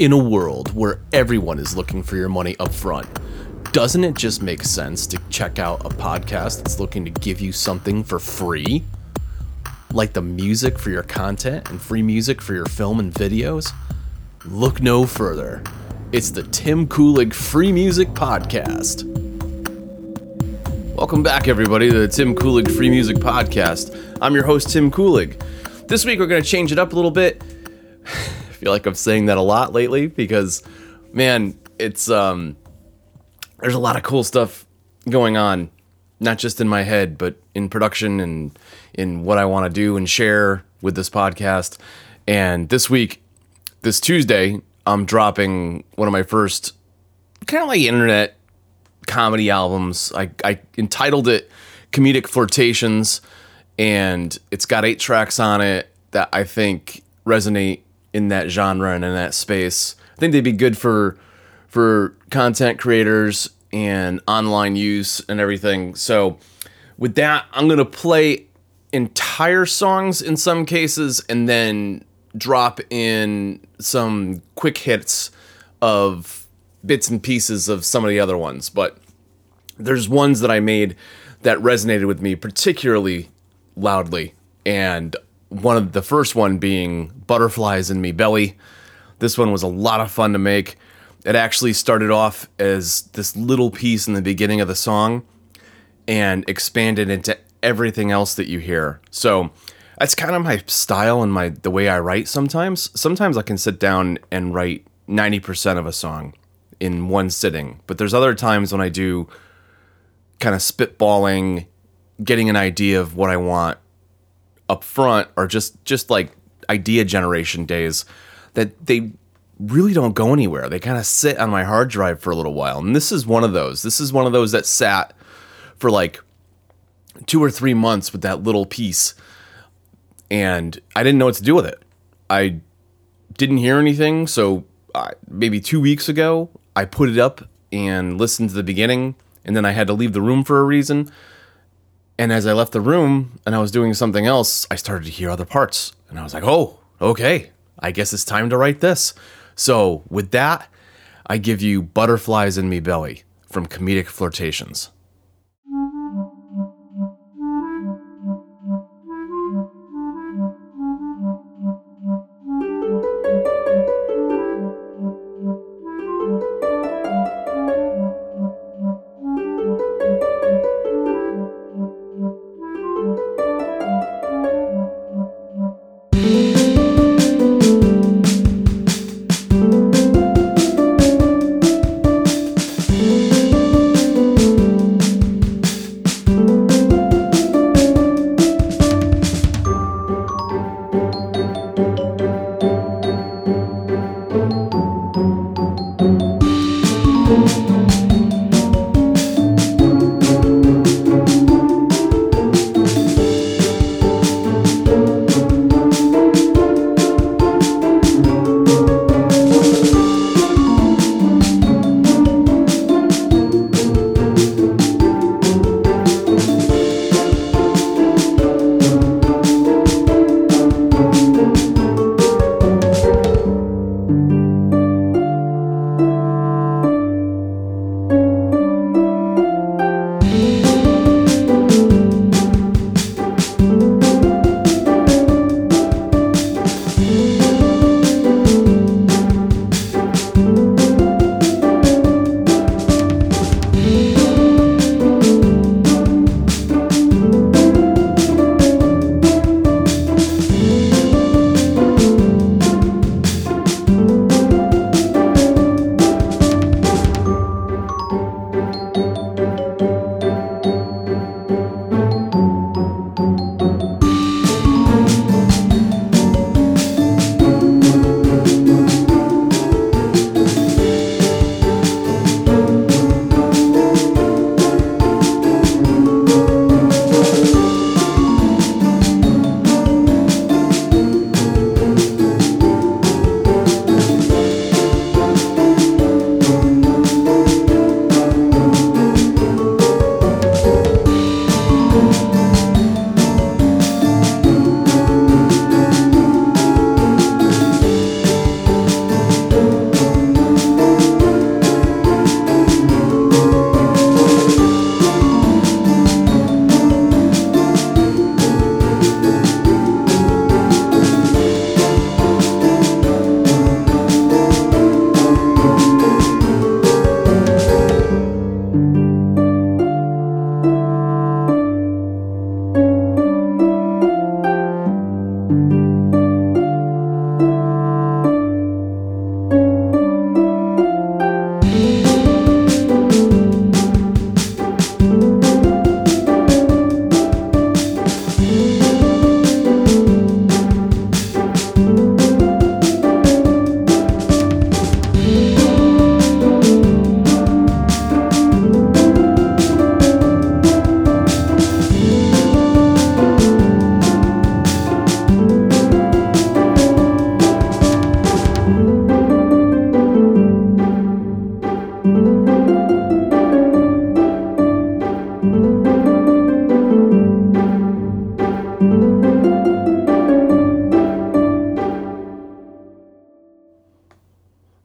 In a world where everyone is looking for your money up front, doesn't it just make sense to check out a podcast that's looking to give you something for free? Like the music for your content and free music for your film and videos? Look no further. It's the Tim Kulig Free Music Podcast. Welcome back, everybody, to the Tim Kulig Free Music Podcast. I'm your host, Tim Kulig. This week, we're going to change it up a little bit. I feel like I'm saying that a lot lately because, man, it's there's a lot of cool stuff going on, not just in my head, but in production and in what I want to do and share with this podcast. And this week, this Tuesday, I'm dropping one of my first kind of like internet comedy albums. I entitled it Comedic Flirtations, and it's got 8 tracks on it that I think resonate in that genre and in that space. I think they'd be good for content creators and online use and everything. So with that, I'm going to play entire songs in some cases and then drop in some quick hits of bits and pieces of some of the other ones. But there's ones that I made that resonated with me particularly loudly, and one of the first one being Butterflies in Me Belly. This one was a lot of fun to make. It actually started off as this little piece in the beginning of the song and expanded into everything else that you hear. So that's kind of my style and the way I write sometimes. Sometimes I can sit down and write 90% of a song in one sitting. But there's other times when I do kind of spitballing, getting an idea of what I want up front, or just like idea generation days that they really don't go anywhere. They kind of sit on my hard drive for a little while. And this is one of those. This is one of those that sat for like 2 or 3 months with that little piece. And I didn't know what to do with it. I didn't hear anything. So maybe 2 weeks ago, I put it up and listened to the beginning. And then I had to leave the room for a reason. And as I left the room and I was doing something else, I started to hear other parts. And I was like, oh, okay, I guess it's time to write this. So with that, I give you Butterflies in Me Belly from Comedic Flirtations.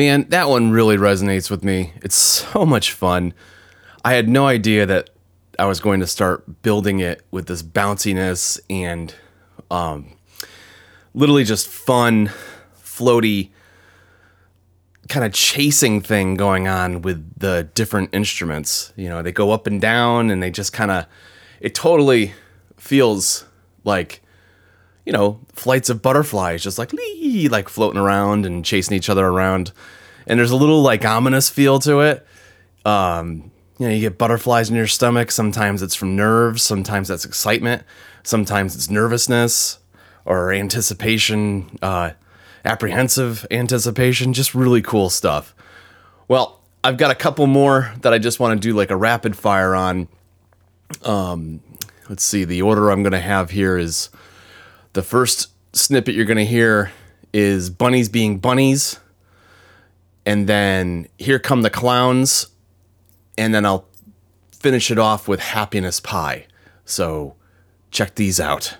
Man, that one really resonates with me. It's so much fun. I had no idea that I was going to start building it with this bounciness and literally just fun, floaty, kind of chasing thing going on with the different instruments. You know, they go up and down and they just kind of, it totally feels like, you know, flights of butterflies just like lee, like floating around and chasing each other around. And there's a little like ominous feel to it. You know, you get butterflies in your stomach. Sometimes it's from nerves. Sometimes that's excitement. Sometimes it's nervousness or anticipation, apprehensive anticipation, just really cool stuff. Well, I've got a couple more that I just want to do like a rapid fire on. Let's see, the order I'm going to have here is the first snippet you're going to hear is Bunnies Being Bunnies, and then Here Come the Clowns, and then I'll finish it off with Happiness Pie. So check these out.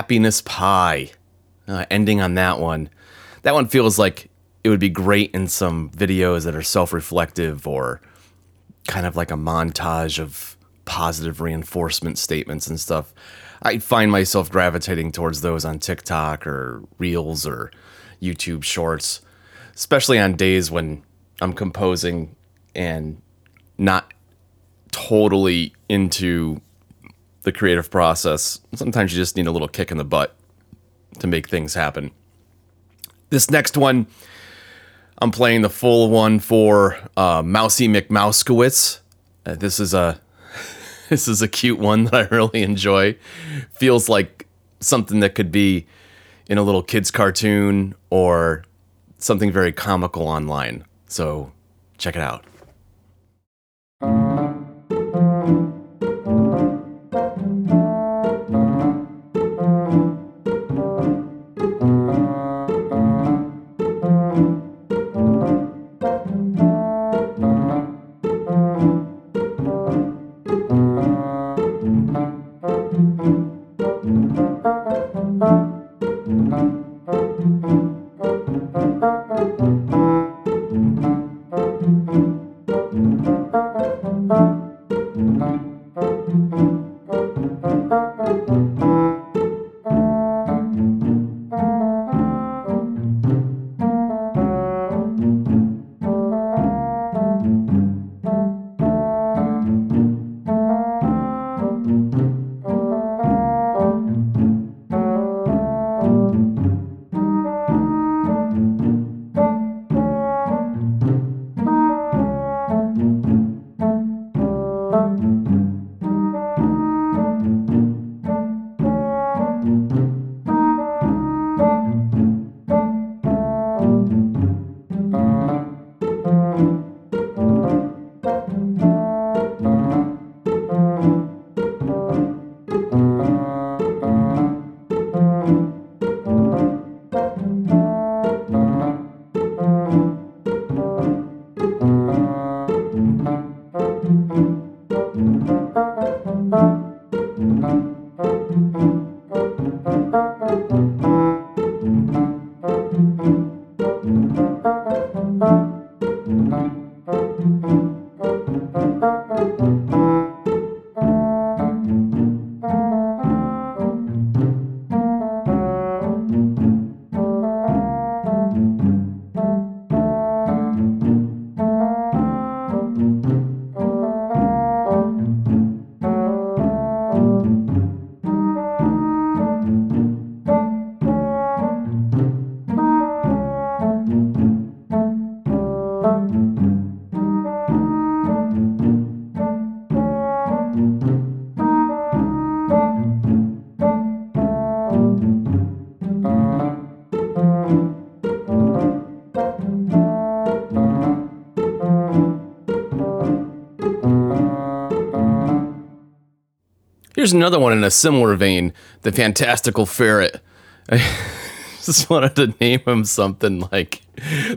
Happiness Pie, ending on that one. That one feels like it would be great in some videos that are self-reflective or kind of like a montage of positive reinforcement statements and stuff. I find myself gravitating towards those on TikTok or Reels or YouTube Shorts, especially on days when I'm composing and not totally into the creative process. Sometimes you just need a little kick in the butt to make things happen. This next one, I'm playing the full one for Mousy McMouskowitz. This is a cute one that I really enjoy. Feels like something that could be in a little kid's cartoon or something very comical online. So check it out. Here's another one in a similar vein, the Fantastical Ferret. I just wanted to name him something like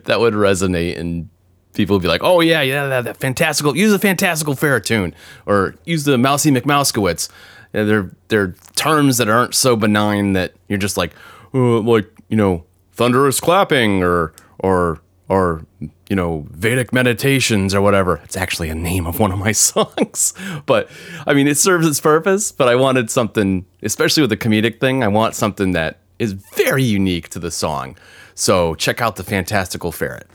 that would resonate and people would be like, oh yeah, that fantastical, use the Fantastical Ferret tune or use the Mousy McMouskowitz. They're terms that aren't so benign that you're just like, oh, like, you know, thunderous clapping or you know, Vedic meditations or whatever. It's actually a name of one of my songs, but I mean, it serves its purpose, but I wanted something, especially with the comedic thing, I want something that is very unique to the song. So check out the Fantastical Ferret.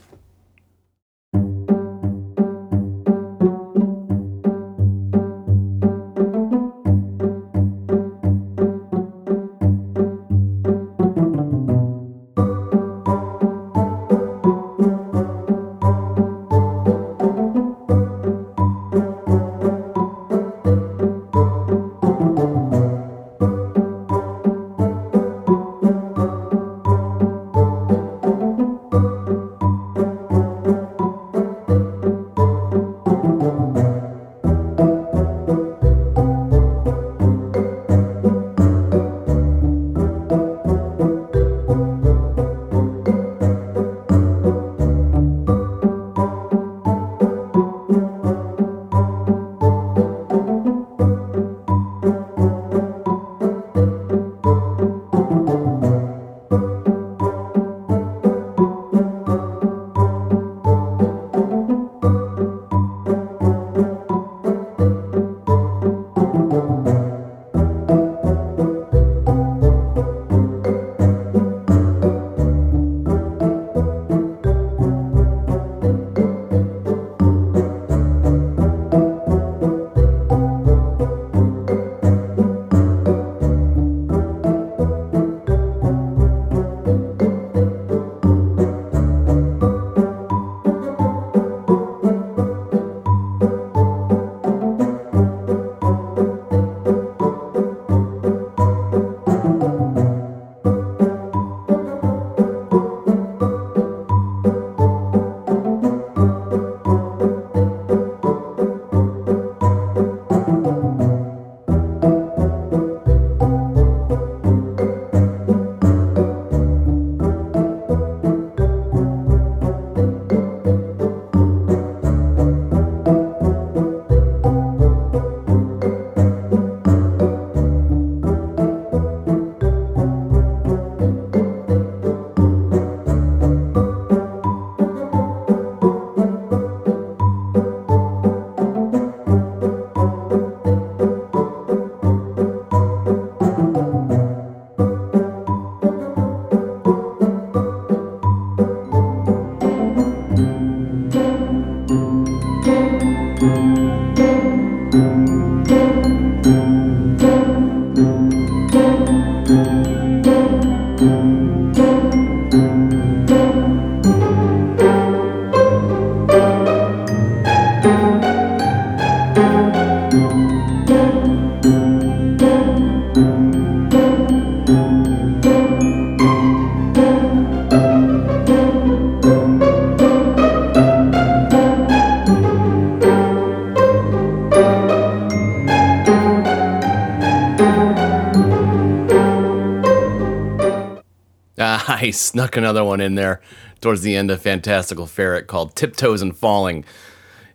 I snuck another one in there towards the end of Fantastical Ferret called Tiptoes and Falling.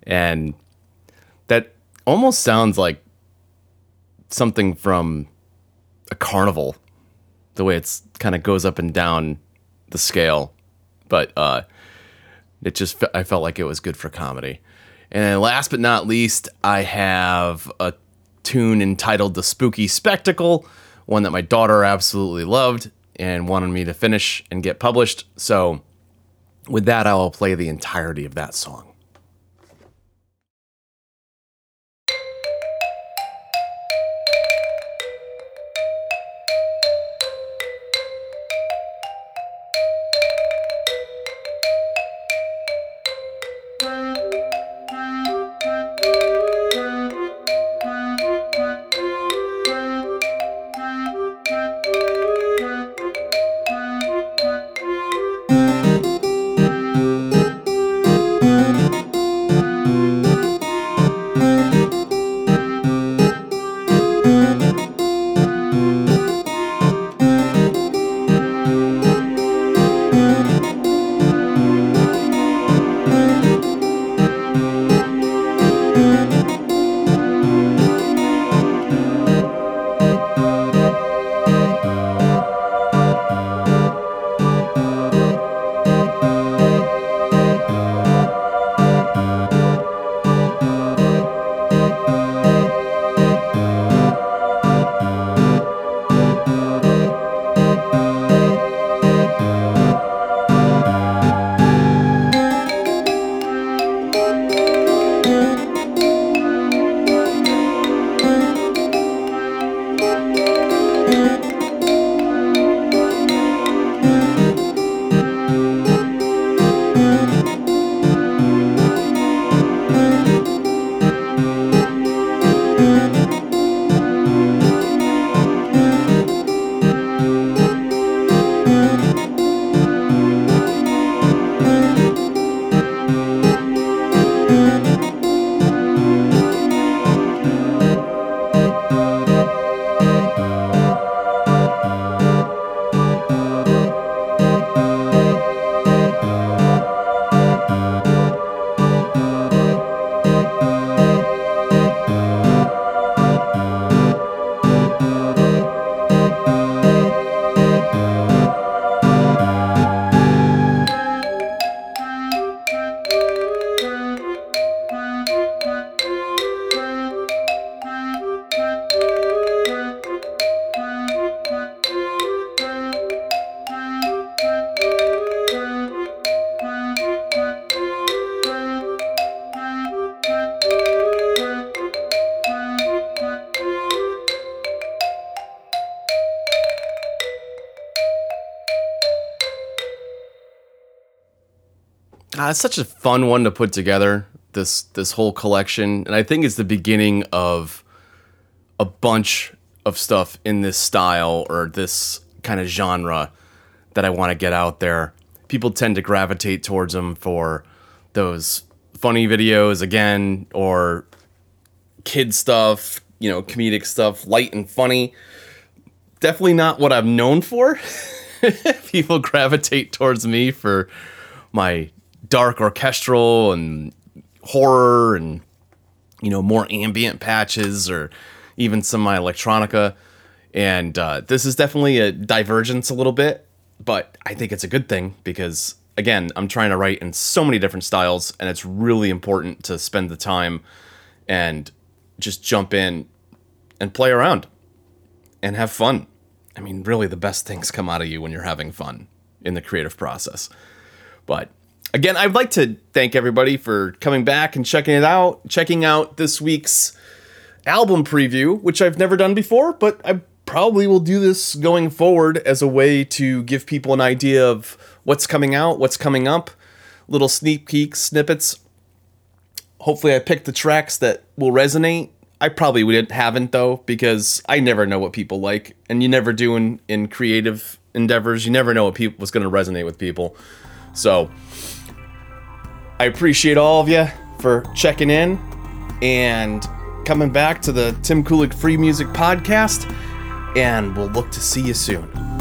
And that almost sounds like something from a carnival, the way it's kind of goes up and down the scale. But It just, I felt like it was good for comedy. And last but not least, I have a tune entitled The Spooky Spectacle, one that my daughter absolutely loved and wanted me to finish and get published. So with that, I'll play the entirety of that song. It's such a fun one to put together, this whole collection, and I think it's the beginning of a bunch of stuff in this style or this kind of genre that I want to get out there. People tend to gravitate towards them for those funny videos again, or kid stuff, you know, comedic stuff, light and funny. Definitely not what I'm known for. People gravitate towards me for my dark orchestral and horror and, you know, more ambient patches or even some of my electronica. And this is definitely a divergence a little bit, but I think it's a good thing because, again, I'm trying to write in so many different styles, and it's really important to spend the time and just jump in and play around and have fun. I mean, really, the best things come out of you when you're having fun in the creative process. But again, I'd like to thank everybody for coming back and checking out this week's album preview, which I've never done before, but I probably will do this going forward as a way to give people an idea of what's coming out, what's coming up, little sneak peeks, snippets. Hopefully I picked the tracks that will resonate. I probably haven't, though, because I never know what people like, and you never do in creative endeavors. You never know what's going to resonate with people. So I appreciate all of you for checking in and coming back to the Tim Kulig Free Music Podcast, and we'll look to see you soon.